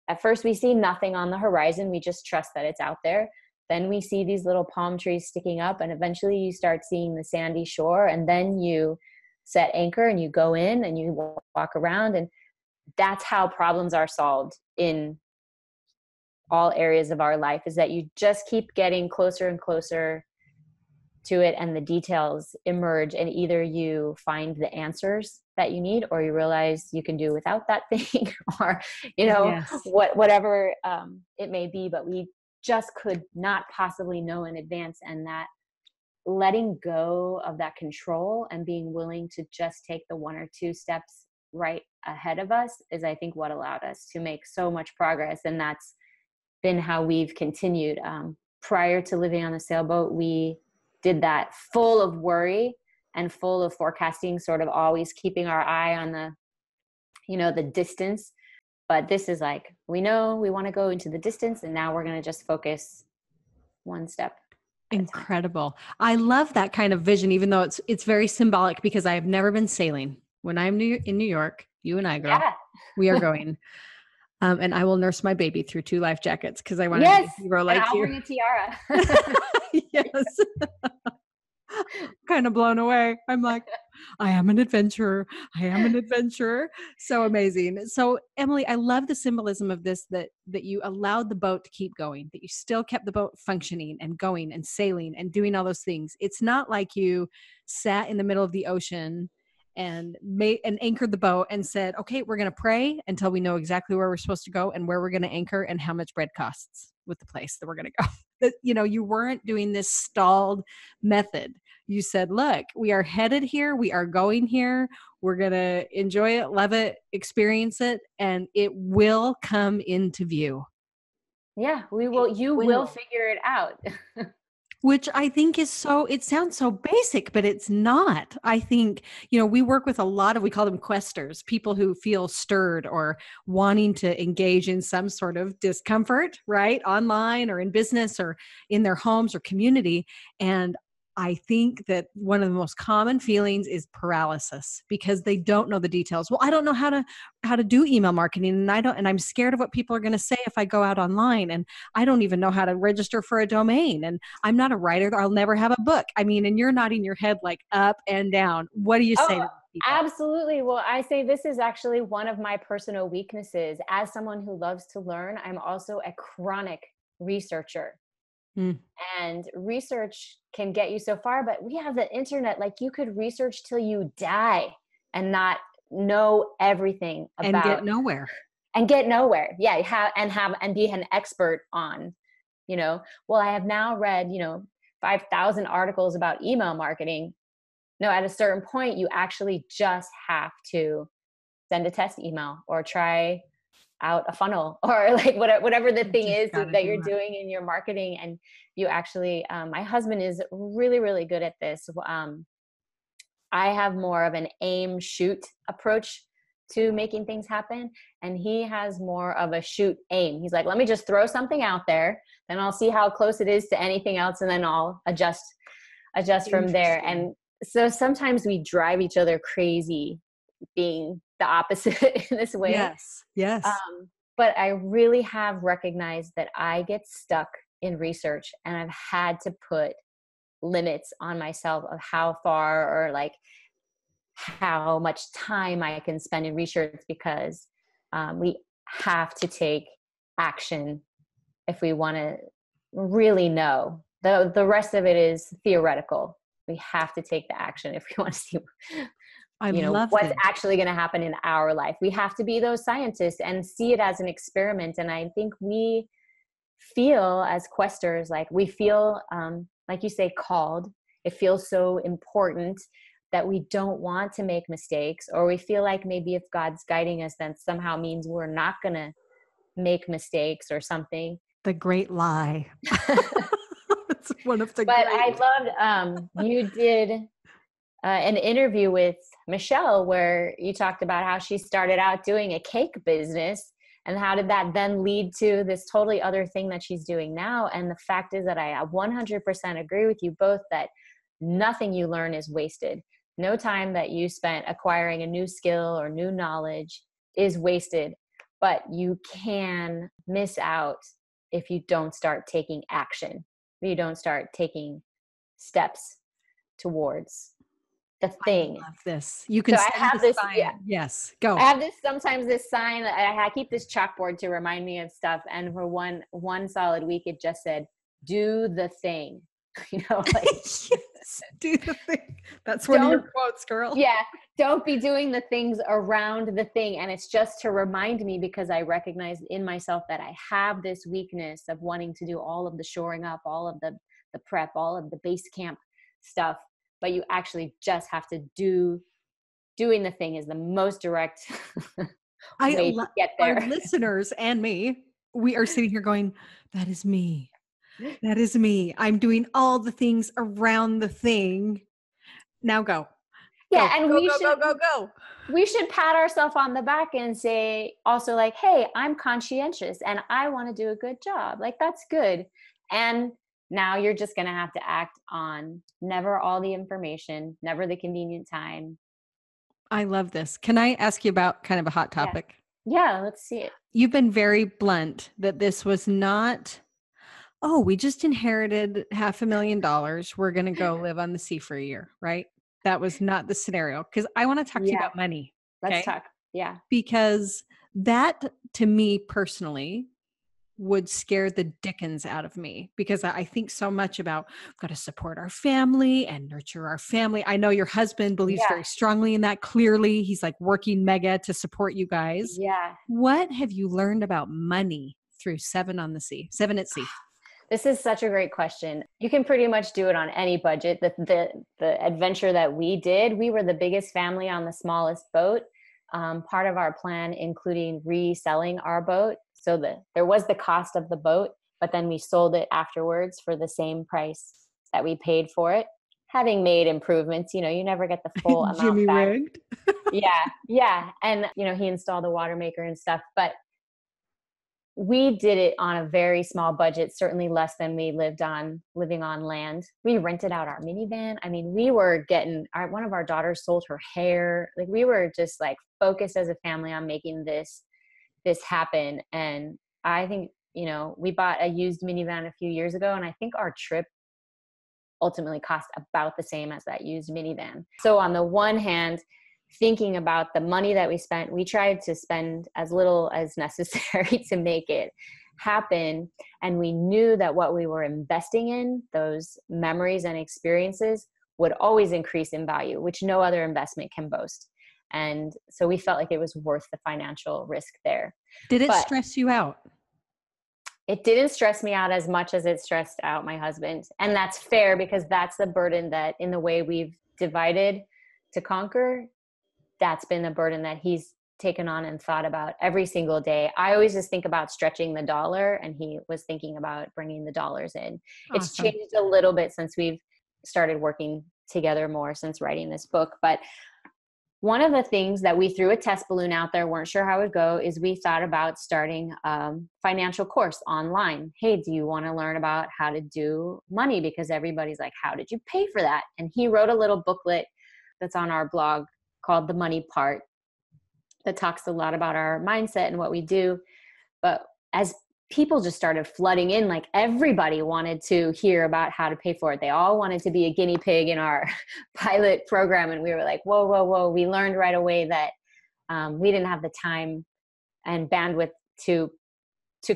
at first we see nothing on the horizon. We just trust that it's out there. Then we see these little palm trees sticking up, and eventually you start seeing the sandy shore, and then you set anchor and you go in and you walk around. And that's how problems are solved in all areas of our life, is that you just keep getting closer and closer to it, and the details emerge, and either you find the answers that you need, or you realize you can do without that thing or, yes. Whatever it may be. But we just could not possibly know in advance. And that letting go of that control and being willing to just take the one or two steps right ahead of us is, I think, what allowed us to make so much progress. And that's been how we've continued. Prior to living on the sailboat, we did that full of worry and full of forecasting, sort of always keeping our eye on the, the distance. But this is like, we know we want to go into the distance, and now we're going to just focus one step. Incredible. I love that kind of vision, even though it's very symbolic, because I have never been sailing. When I'm in New York, you and I, girl, we are going. And I will nurse my baby through 2 life jackets because I want to be zero like I'll bring a tiara. Yes. Kind of blown away. I'm like, I am an adventurer. So amazing. So Emily, I love the symbolism of this, that you allowed the boat to keep going, that you still kept the boat functioning and going and sailing and doing all those things. It's not like you sat in the middle of the ocean and anchored the boat and said, okay, we're going to pray until we know exactly where we're supposed to go and where we're going to anchor and how much bread costs with the place that we're going to go. You weren't doing this stalled method. You said, look, we are headed here. We are going here. We're going to enjoy it, love it, experience it, and it will come into view. Yeah, we will. You will figure it out. Which I think is so, it sounds so basic, but it's not. I think, we work with a lot of, we call them questers, people who feel stirred or wanting to engage in some sort of discomfort, right? Online or in business or in their homes or community. And I think that one of the most common feelings is paralysis because they don't know the details. Well, I don't know how to do email marketing, and I'm scared of what people are going to say if I go out online, and I don't even know how to register for a domain, and I'm not a writer. I'll never have a book. I mean, and you're nodding your head like up and down. What do you say to people? Absolutely. Well, I say this is actually one of my personal weaknesses. As someone who loves to learn, I'm also a chronic researcher. And research can get you so far, but we have the internet. Like, you could research till you die and not know everything about, and get nowhere. And get nowhere. Yeah. And be an expert on, you know, well, I have now read, 5,000 articles about email marketing. No, at a certain point, you actually just have to send a test email or try out a funnel or like whatever the thing is that you're doing in your marketing. And you actually, my husband is really, really good at this. I have more of an aim shoot approach to making things happen. And he has more of a shoot aim. He's like, let me just throw something out there, then I'll see how close it is to anything else. And then I'll adjust from there. And so sometimes we drive each other crazy being the opposite in this way. Yes. But I really have recognized that I get stuck in research, and I've had to put limits on myself of how far or like how much time I can spend in research, because we have to take action if we want to really know. The rest of it is theoretical. We have to take the action if we want to see what's actually going to happen in our life. We have to be those scientists and see it as an experiment. And I think we feel as questers, like we feel, like you say, called. It feels so important that we don't want to make mistakes, or we feel like maybe if God's guiding us, then somehow means we're not going to make mistakes or something. The great lie. That's one of the But great. I loved, you did an interview with Michelle where you talked about how she started out doing a cake business, and how did that then lead to this totally other thing that she's doing now. And the fact is that I 100% agree with you both that nothing you learn is wasted. No time that you spent acquiring a new skill or new knowledge is wasted, but you can miss out if you don't start taking action, if you don't start taking steps towards the thing. I love this. You can. So I have this. Yeah. Yes, go. I have this. Sometimes this sign. I keep this chalkboard to remind me of stuff. And for one solid week, it just said, "Do the thing." Yes, do the thing. That's one of your quotes, girl. Yeah. Don't be doing the things around the thing. And it's just to remind me, because I recognize in myself that I have this weakness of wanting to do all of the shoring up, all of the prep, all of the base camp stuff. But you actually just have to doing the thing is the most direct way to get there. Our listeners and me, we are sitting here going, that is me. That is me. I'm doing all the things around the thing. Now go. Yeah. Go. And we should pat ourselves on the back and say also like, hey, I'm conscientious and I want to do a good job. Like, that's good. And now you're just going to have to act on never all the information, never the convenient time. I love this. Can I ask you about kind of a hot topic? Yeah, let's see it. You've been very blunt that this was not, oh, we just inherited $500,000. We're going to go live on the sea for a year, right? That was not the scenario. Because I want to talk to you about money. Okay? Let's talk. Yeah. Because that, to me personally, would scare the dickens out of me, because I think so much about, we've got to support our family and nurture our family. I know your husband believes very strongly in that. Clearly, he's like working mega to support you guys. Yeah. What have you learned about money through Seven at Sea? This is such a great question. You can pretty much do it on any budget. The adventure that we did, we were the biggest family on the smallest boat. Part of our plan, including reselling our boat. So there was the cost of the boat, but then we sold it afterwards for the same price that we paid for it, having made improvements. You never get the full amount Jimmy back. Rigged. Yeah. And, he installed a water maker and stuff, but we did it on a very small budget, certainly less than we living on land. We rented out our minivan. I mean, we were getting one of our daughters sold her hair. Like, we were just like focused as a family on making this happen. And I think, we bought a used minivan a few years ago, and I think our trip ultimately cost about the same as that used minivan. So on the one hand, thinking about the money that we spent, we tried to spend as little as necessary to make it happen, and we knew that what we were investing in, those memories and experiences, would always increase in value, which no other investment can boast. And so we felt like it was worth the financial risk there. Did it stress you out? It didn't stress me out as much as it stressed out my husband. And that's fair, because that's the burden that, in the way we've divided to conquer, that's been the burden that he's taken on and thought about every single day. I always just think about stretching the dollar, and he was thinking about bringing the dollars in. Awesome. It's changed a little bit since we've started working together more since writing this book. But one of the things that we threw a test balloon out there, weren't sure how it would go, is we thought about starting a financial course online. Hey, do you want to learn about how to do money? Because everybody's like, how did you pay for that? And he wrote a little booklet that's on our blog called The Money Part that talks a lot about our mindset and what we do. But as people just started flooding in, like everybody wanted to hear about how to pay for it. They all wanted to be a guinea pig in our pilot program. And we were like, whoa, whoa, whoa. We learned right away that we didn't have the time and bandwidth to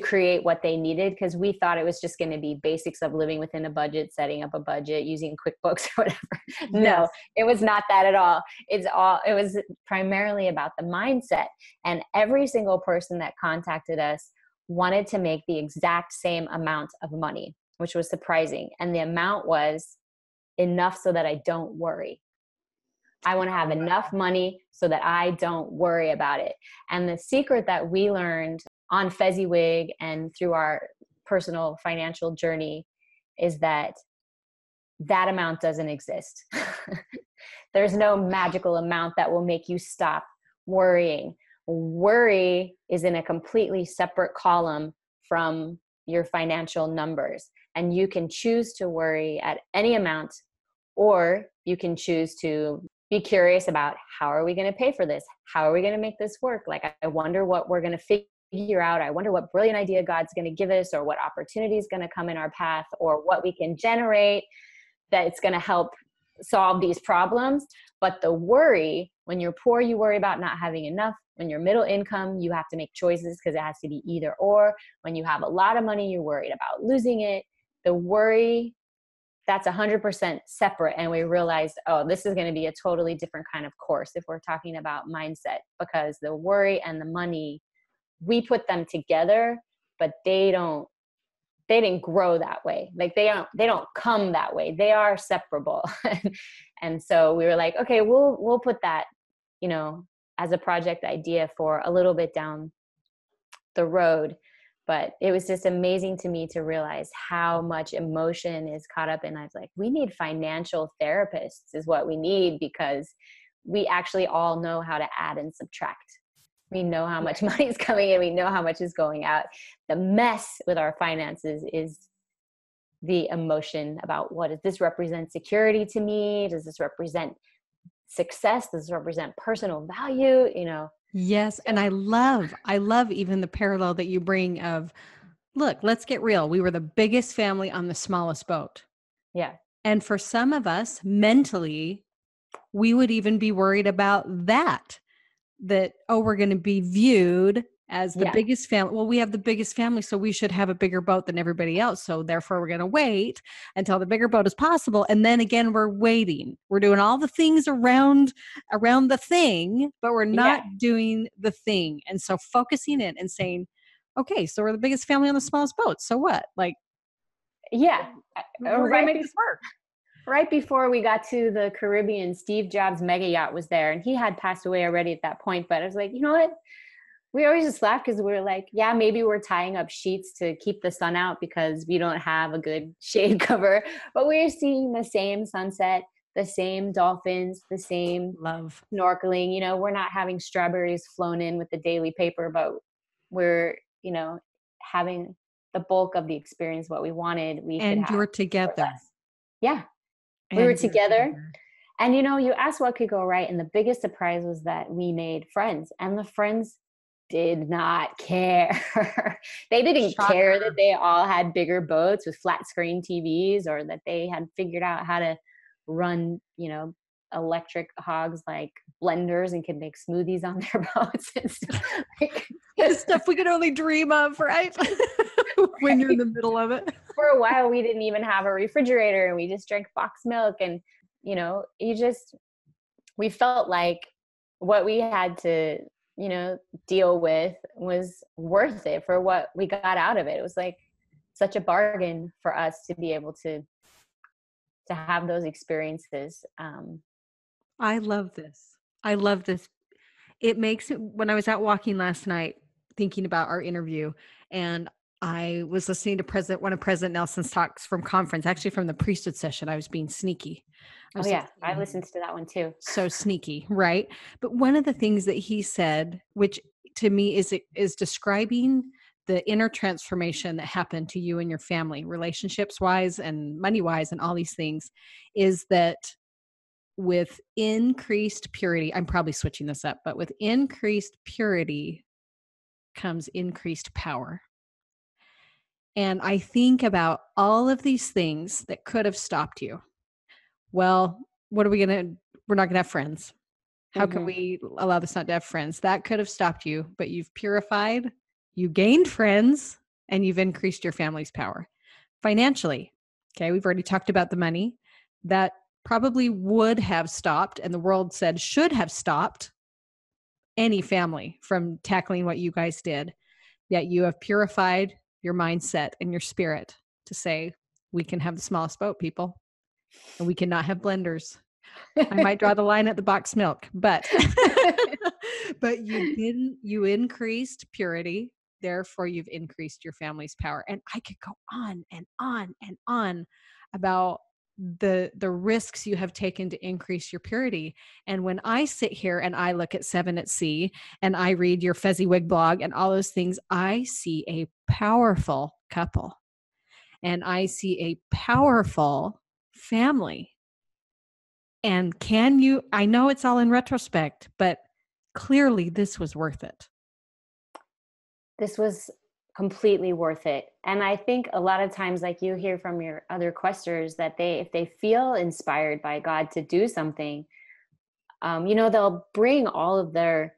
create what they needed, because we thought it was just going to be basics of living within a budget, setting up a budget, using QuickBooks or whatever. Yes. No, it was not that at all. It was primarily about the mindset. And every single person that contacted us wanted to make the exact same amount of money, which was surprising. And the amount was enough so that I don't worry. I want to have enough money so that I don't worry about it. And the secret that we learned on Fezziwig and through our personal financial journey is that that amount doesn't exist. There's no magical amount that will make you stop worrying. Worry is in a completely separate column from your financial numbers. And you can choose to worry at any amount, or you can choose to be curious about, how are we going to pay for this? How are we going to make this work? Like, I wonder what we're going to figure out. I wonder what brilliant idea God's going to give us, or what opportunity is going to come in our path, or what we can generate that's going to help solve these problems. But the worry, when you're poor, you worry about not having enough. When you're middle income, you have to make choices because it has to be either or. When you have a lot of money, you're worried about losing it. The worry, that's 100% separate. And we realized, oh, this is going to be a totally different kind of course if we're talking about mindset, because the worry and the money, we put them together, but they didn't grow that way. Like, they don't come that way. They are separable. And so we were like, okay, we'll put that, you know, as a project idea for a little bit down the road. But it was just amazing to me to realize how much emotion is caught up in. I was like, we need financial therapists is what we need, because we actually all know how to add and subtract. We know how much money is coming in. We know how much is going out. The mess with our finances is the emotion about, what does this represent? Security to me? Does this represent success? Does this represent personal value? You know? Yes. And I love even the parallel that you bring of, look, let's get real. We were the biggest family on the smallest boat. Yeah. And for some of us mentally, we would even be worried about that, oh, we're going to be viewed as the biggest family. Well, we have the biggest family, so we should have a bigger boat than everybody else. So therefore, we're going to wait until the bigger boat is possible. And then again, we're waiting. We're doing all the things around the thing, but we're not doing the thing. And so focusing in and saying, okay, so we're the biggest family on the smallest boat. So what? Like, yeah, we're going to make this work. Right before we got to the Caribbean, Steve Jobs' mega yacht was there, and he had passed away already at that point. But I was like, you know what? We always just laugh, because we were like, yeah, maybe we're tying up sheets to keep the sun out because we don't have a good shade cover. But we were seeing the same sunset, the same dolphins, the same snorkeling. You know, we're not having strawberries flown in with the daily paper, but we're, you know, having the bulk of the experience, what we wanted. We're together. Yeah. We were together. And, you know, you asked what could go right. And the biggest surprise was that we made friends, and the friends did not care. They didn't care that they all had bigger boats with flat screen TVs, or that they had figured out how to run, you know, electric hogs like blenders and could make smoothies on their boats and stuff. Like, the stuff we could only dream of, right? when you're in the middle of it. For a while, we didn't even have a refrigerator and we just drank boxed milk. And, you know, we felt like what we had to, you know, deal with was worth it for what we got out of it. It was like such a bargain for us to be able to have those experiences. I love this. It makes it, when I was out walking last night, thinking about our interview, and I was listening to one of President Nelson's talks from conference, actually from the priesthood session. I was being sneaky. I listened to that one too. So sneaky, right? But one of the things that he said, which to me is describing the inner transformation that happened to you and your family, relationships wise and money wise and all these things, is that with increased purity, I'm probably switching this up, but with increased purity comes increased power. And I think about all of these things that could have stopped you. Well, we're not going to have friends. How can we allow this not to have friends? That could have stopped you, but you've purified, you gained friends, and you've increased your family's power. Financially, okay, we've already talked about the money. That probably would have stopped, and the world said should have stopped any family from tackling what you guys did, yet you have purified your mindset and your spirit to say, we can have the smallest boat, people, and we cannot have blenders. I might draw the line at the boxed milk, but you increased purity, therefore you've increased your family's power. And I could go on and on and on about the risks you have taken to increase your purity. And when I sit here and I look at Seven at Sea and I read your Fezziwig blog and all those things, I see a powerful couple and I see a powerful family. And I know it's all in retrospect, but clearly this was worth it. This was completely worth it. And I think a lot of times, like you hear from your other questers, that if they feel inspired by God to do something, you know, they'll bring all of their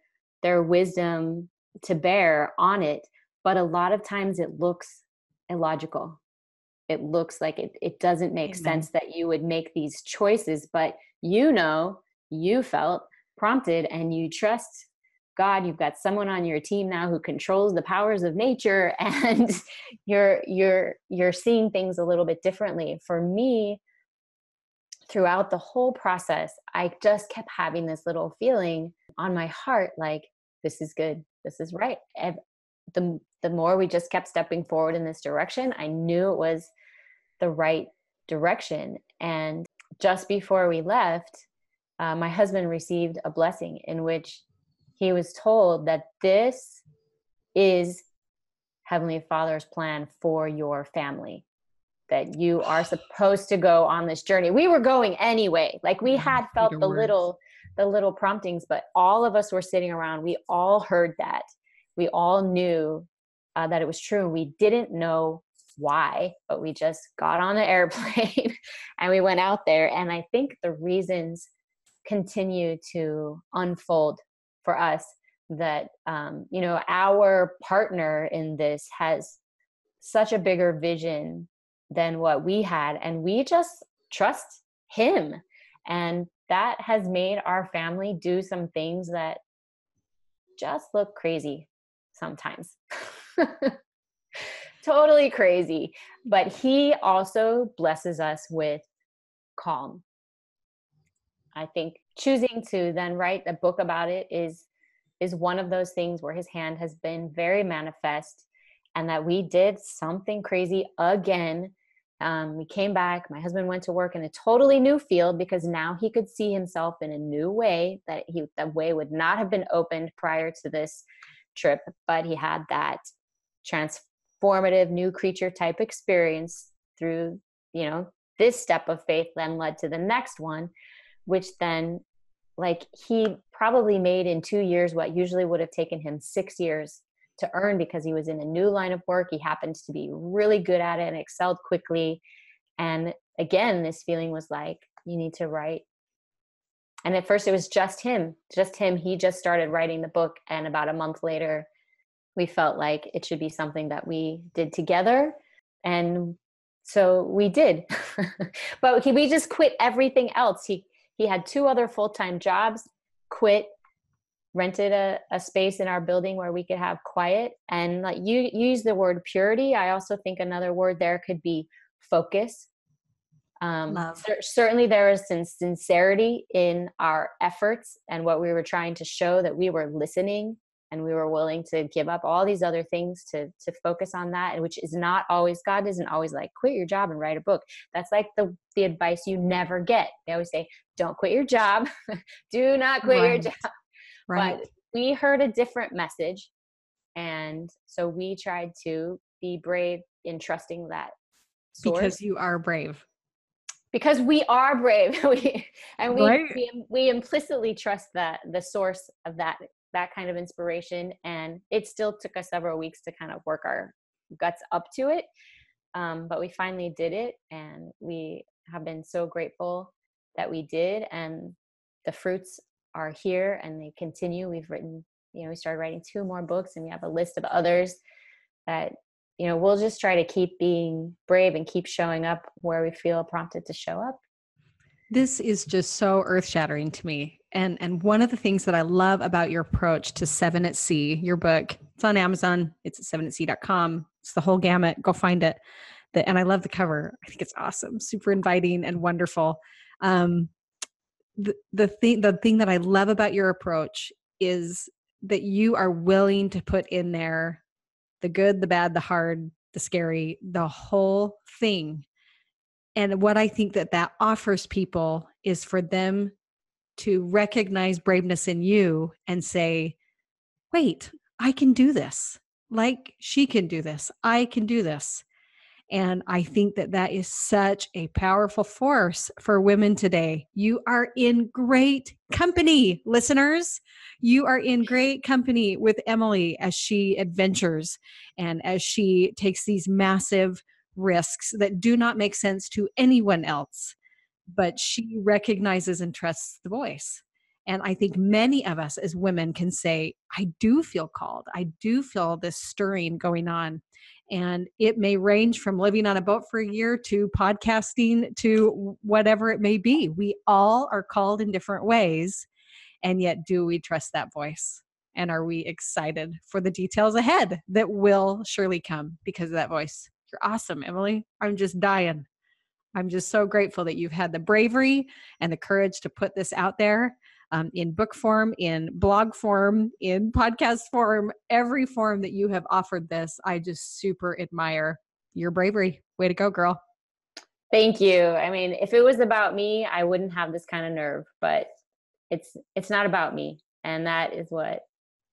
wisdom to bear on it. But a lot of times it looks illogical. It looks like it doesn't make sense that you would make these choices, but you know, you felt prompted and you trust God. You've got someone on your team now who controls the powers of nature, and you're seeing things a little bit differently. For me, throughout the whole process, I just kept having this little feeling on my heart, like, this is good. This is right. And the more we just kept stepping forward in this direction, I knew it was the right direction. And just before we left, my husband received a blessing in which he was told that this is Heavenly Father's plan for your family, that you are supposed to go on this journey. We were going anyway. Like, we had felt the little promptings, but all of us were sitting around. We all heard that. We all knew that it was true. We didn't know why, but we just got on the airplane and we went out there. And I think the reasons continue to unfold for us, that, you know, our partner in this has such a bigger vision than what we had, and we just trust him. And that has made our family do some things that just look crazy sometimes. Totally crazy. But he also blesses us with calm. I think choosing to then write a book about it is one of those things where his hand has been very manifest, and that we did something crazy again. We came back, my husband went to work in a totally new field, because now he could see himself in a new way that way would not have been opened prior to this trip, but he had that transformative new creature type experience through, you know, this step of faith then led to the next one, which then, like, he probably made in 2 years what usually would have taken him 6 years to earn, because he was in a new line of work. He happened to be really good at it and excelled quickly. And again, this feeling was like, you need to write. And at first it was just him. He just started writing the book. And about a month later, We felt like it should be something that we did together. And so we did. But we just quit everything else. He had two other full-time jobs, quit, rented a space in our building where we could have quiet. And like you use the word purity. I also think another word there could be focus. Certainly there is some sincerity in our efforts and what we were trying to show, that we were listening and we were willing to give up all these other things to focus on that, and which is not always, God isn't always like, quit your job and write a book. That's like the advice you never get. They always say, don't quit your job. Do not quit your job. Right. But we heard a different message. And so we tried to be brave in trusting that source. Because you are brave. Because we are brave. we implicitly trust that the source of that kind of inspiration. And it still took us several weeks to kind of work our guts up to it. But we finally did it. And we have been so grateful that we did. And the fruits are here and they continue. We've written, we started writing 2 more books, and we have a list of others that, we'll just try to keep being brave and keep showing up where we feel prompted to show up. This is just so earth-shattering to me. And one of the things that I love about your approach to Seven at Sea, your book, it's on Amazon, it's at sevenatsea.com. It's the whole gamut. Go find it. And I love the cover. I think it's awesome, super inviting and wonderful. The thing that I love about your approach is that you are willing to put in there the good, the bad, the hard, the scary, the whole thing. And what I think that offers people is for them to recognize braveness in you and say, wait, I can do this. Like she can do this. I can do this. And I think that is such a powerful force for women today. You are in great company, listeners. You are in great company with Emily as she adventures and as she takes these massive risks that do not make sense to anyone else, but she recognizes and trusts the voice. And I think many of us as women can say, I do feel called. I do feel this stirring going on. And it may range from living on a boat for a year to podcasting to whatever it may be. We all are called in different ways. And yet, do we trust that voice? And are we excited for the details ahead that will surely come because of that voice? You're awesome, Emily. I'm just dying. I'm just so grateful that you've had the bravery and the courage to put this out there. In book form, in blog form, in podcast form, every form that you have offered this, I just super admire your bravery. Way to go, girl. Thank you. I mean, if it was about me, I wouldn't have this kind of nerve, but it's not about me. And that is what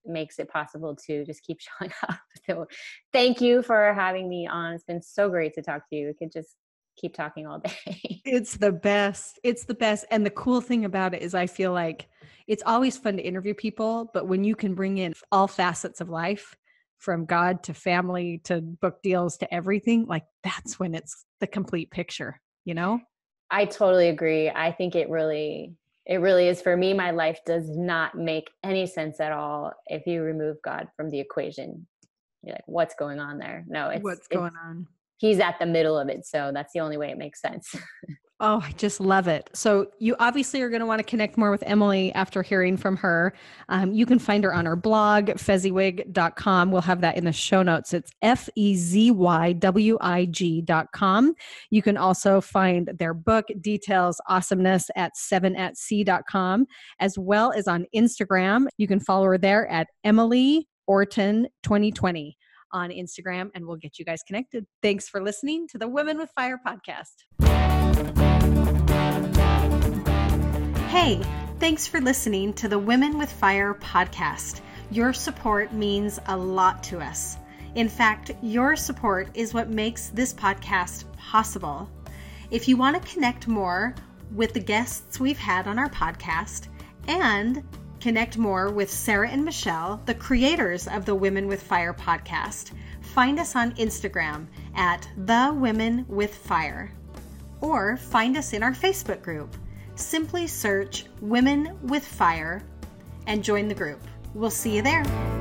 makes it possible to just keep showing up. So thank you for having me on. It's been so great to talk to you. We could just keep talking all day. It's the best. It's the best. And the cool thing about it is I feel like it's always fun to interview people, but when you can bring in all facets of life, from God to family, to book deals, to everything, like that's when it's the complete picture, I totally agree. I think it really is. For me, my life does not make any sense at all if you remove God from the equation. You're like, what's going on there? No, it's what's going on. He's at the middle of it. So that's the only way it makes sense. Oh, I just love it. So you obviously are going to want to connect more with Emily after hearing from her. You can find her on her blog, Fezziwig.com. We'll have that in the show notes. It's FEZYWIG.com. You can also find their book, details, awesomeness, at sevenatsea.com, as well as on Instagram. You can follow her there at Emily Orton 2020. On Instagram, and we'll get you guys connected. Thanks for listening to the Women with Fire podcast. Hey, thanks for listening to the Women with Fire podcast. Your support means a lot to us. In fact, your support is what makes this podcast possible. If you want to connect more with the guests we've had on our podcast and connect more with Sarah and Michelle, the creators of the Women with Fire podcast, find us on Instagram at The Women with Fire, or find us in our Facebook group. Simply search Women with Fire and join the group. We'll see you there.